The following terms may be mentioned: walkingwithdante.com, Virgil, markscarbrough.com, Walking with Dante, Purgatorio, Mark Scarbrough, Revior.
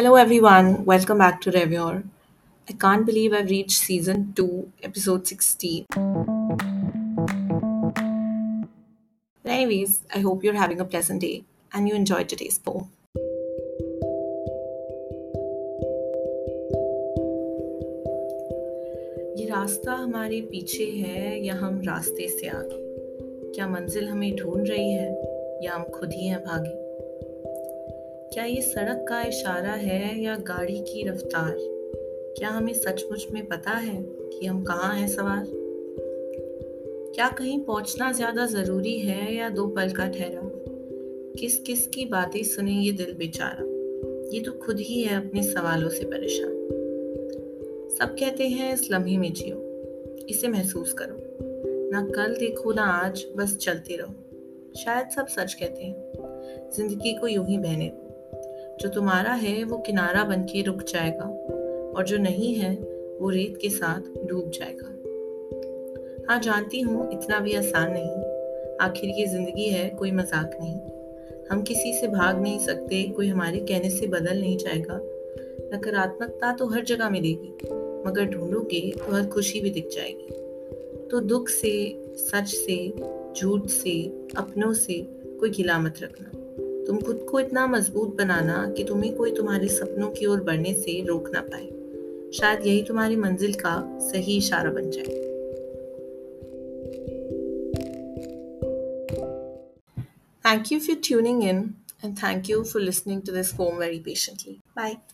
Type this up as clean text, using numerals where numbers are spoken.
Hello everyone, welcome back to Revior. I can't believe I've reached season 2, episode 16. But anyways, I hope you're having a pleasant day and you enjoyed today's poem. ये रास्ता हमारे पीछे है या हम रास्ते से आगे? क्या मंजिल हमें ढूंढ रही है या हम खुद ही हैं भागे? क्या ये सड़क का इशारा है या गाड़ी की रफ्तार? क्या हमें सचमुच में पता है कि हम कहाँ हैं सवार? क्या कहीं पहुँचना ज़्यादा ज़रूरी है या दो पल का ठहराव? किस किस की बातें सुने ये दिल बेचारा, ये तो खुद ही है अपने सवालों से परेशान। सब कहते हैं इस लम्हे में जियो, इसे महसूस करो, ना कल देखो ना आज, बस चलते रहो। शायद सब सच कहते हैं, जिंदगी को यूं ही बहने दो। जो तुम्हारा है वो किनारा बन के रुक जाएगा और जो नहीं है वो रेत के साथ डूब जाएगा। हाँ, जानती हूँ इतना भी आसान नहीं, आखिर ये जिंदगी है, कोई मजाक नहीं। हम किसी से भाग नहीं सकते, कोई हमारे कहने से बदल नहीं जाएगा। नकारात्मकता तो हर जगह मिलेगी, मगर ढूंढोगे तो हर खुशी भी दिख जाएगी। तो दुख से, सच से, झूठ से, अपनों से कोई गिला मत रखना। तुम खुद को इतना मजबूत बनाना कि तुम्हें कोई तुम्हारे सपनों की ओर बढ़ने से रोक ना पाए। शायद यही तुम्हारी मंजिल का सही इशारा बन जाए। Thank you for tuning in and thank you for listening to this poem very patiently. Bye.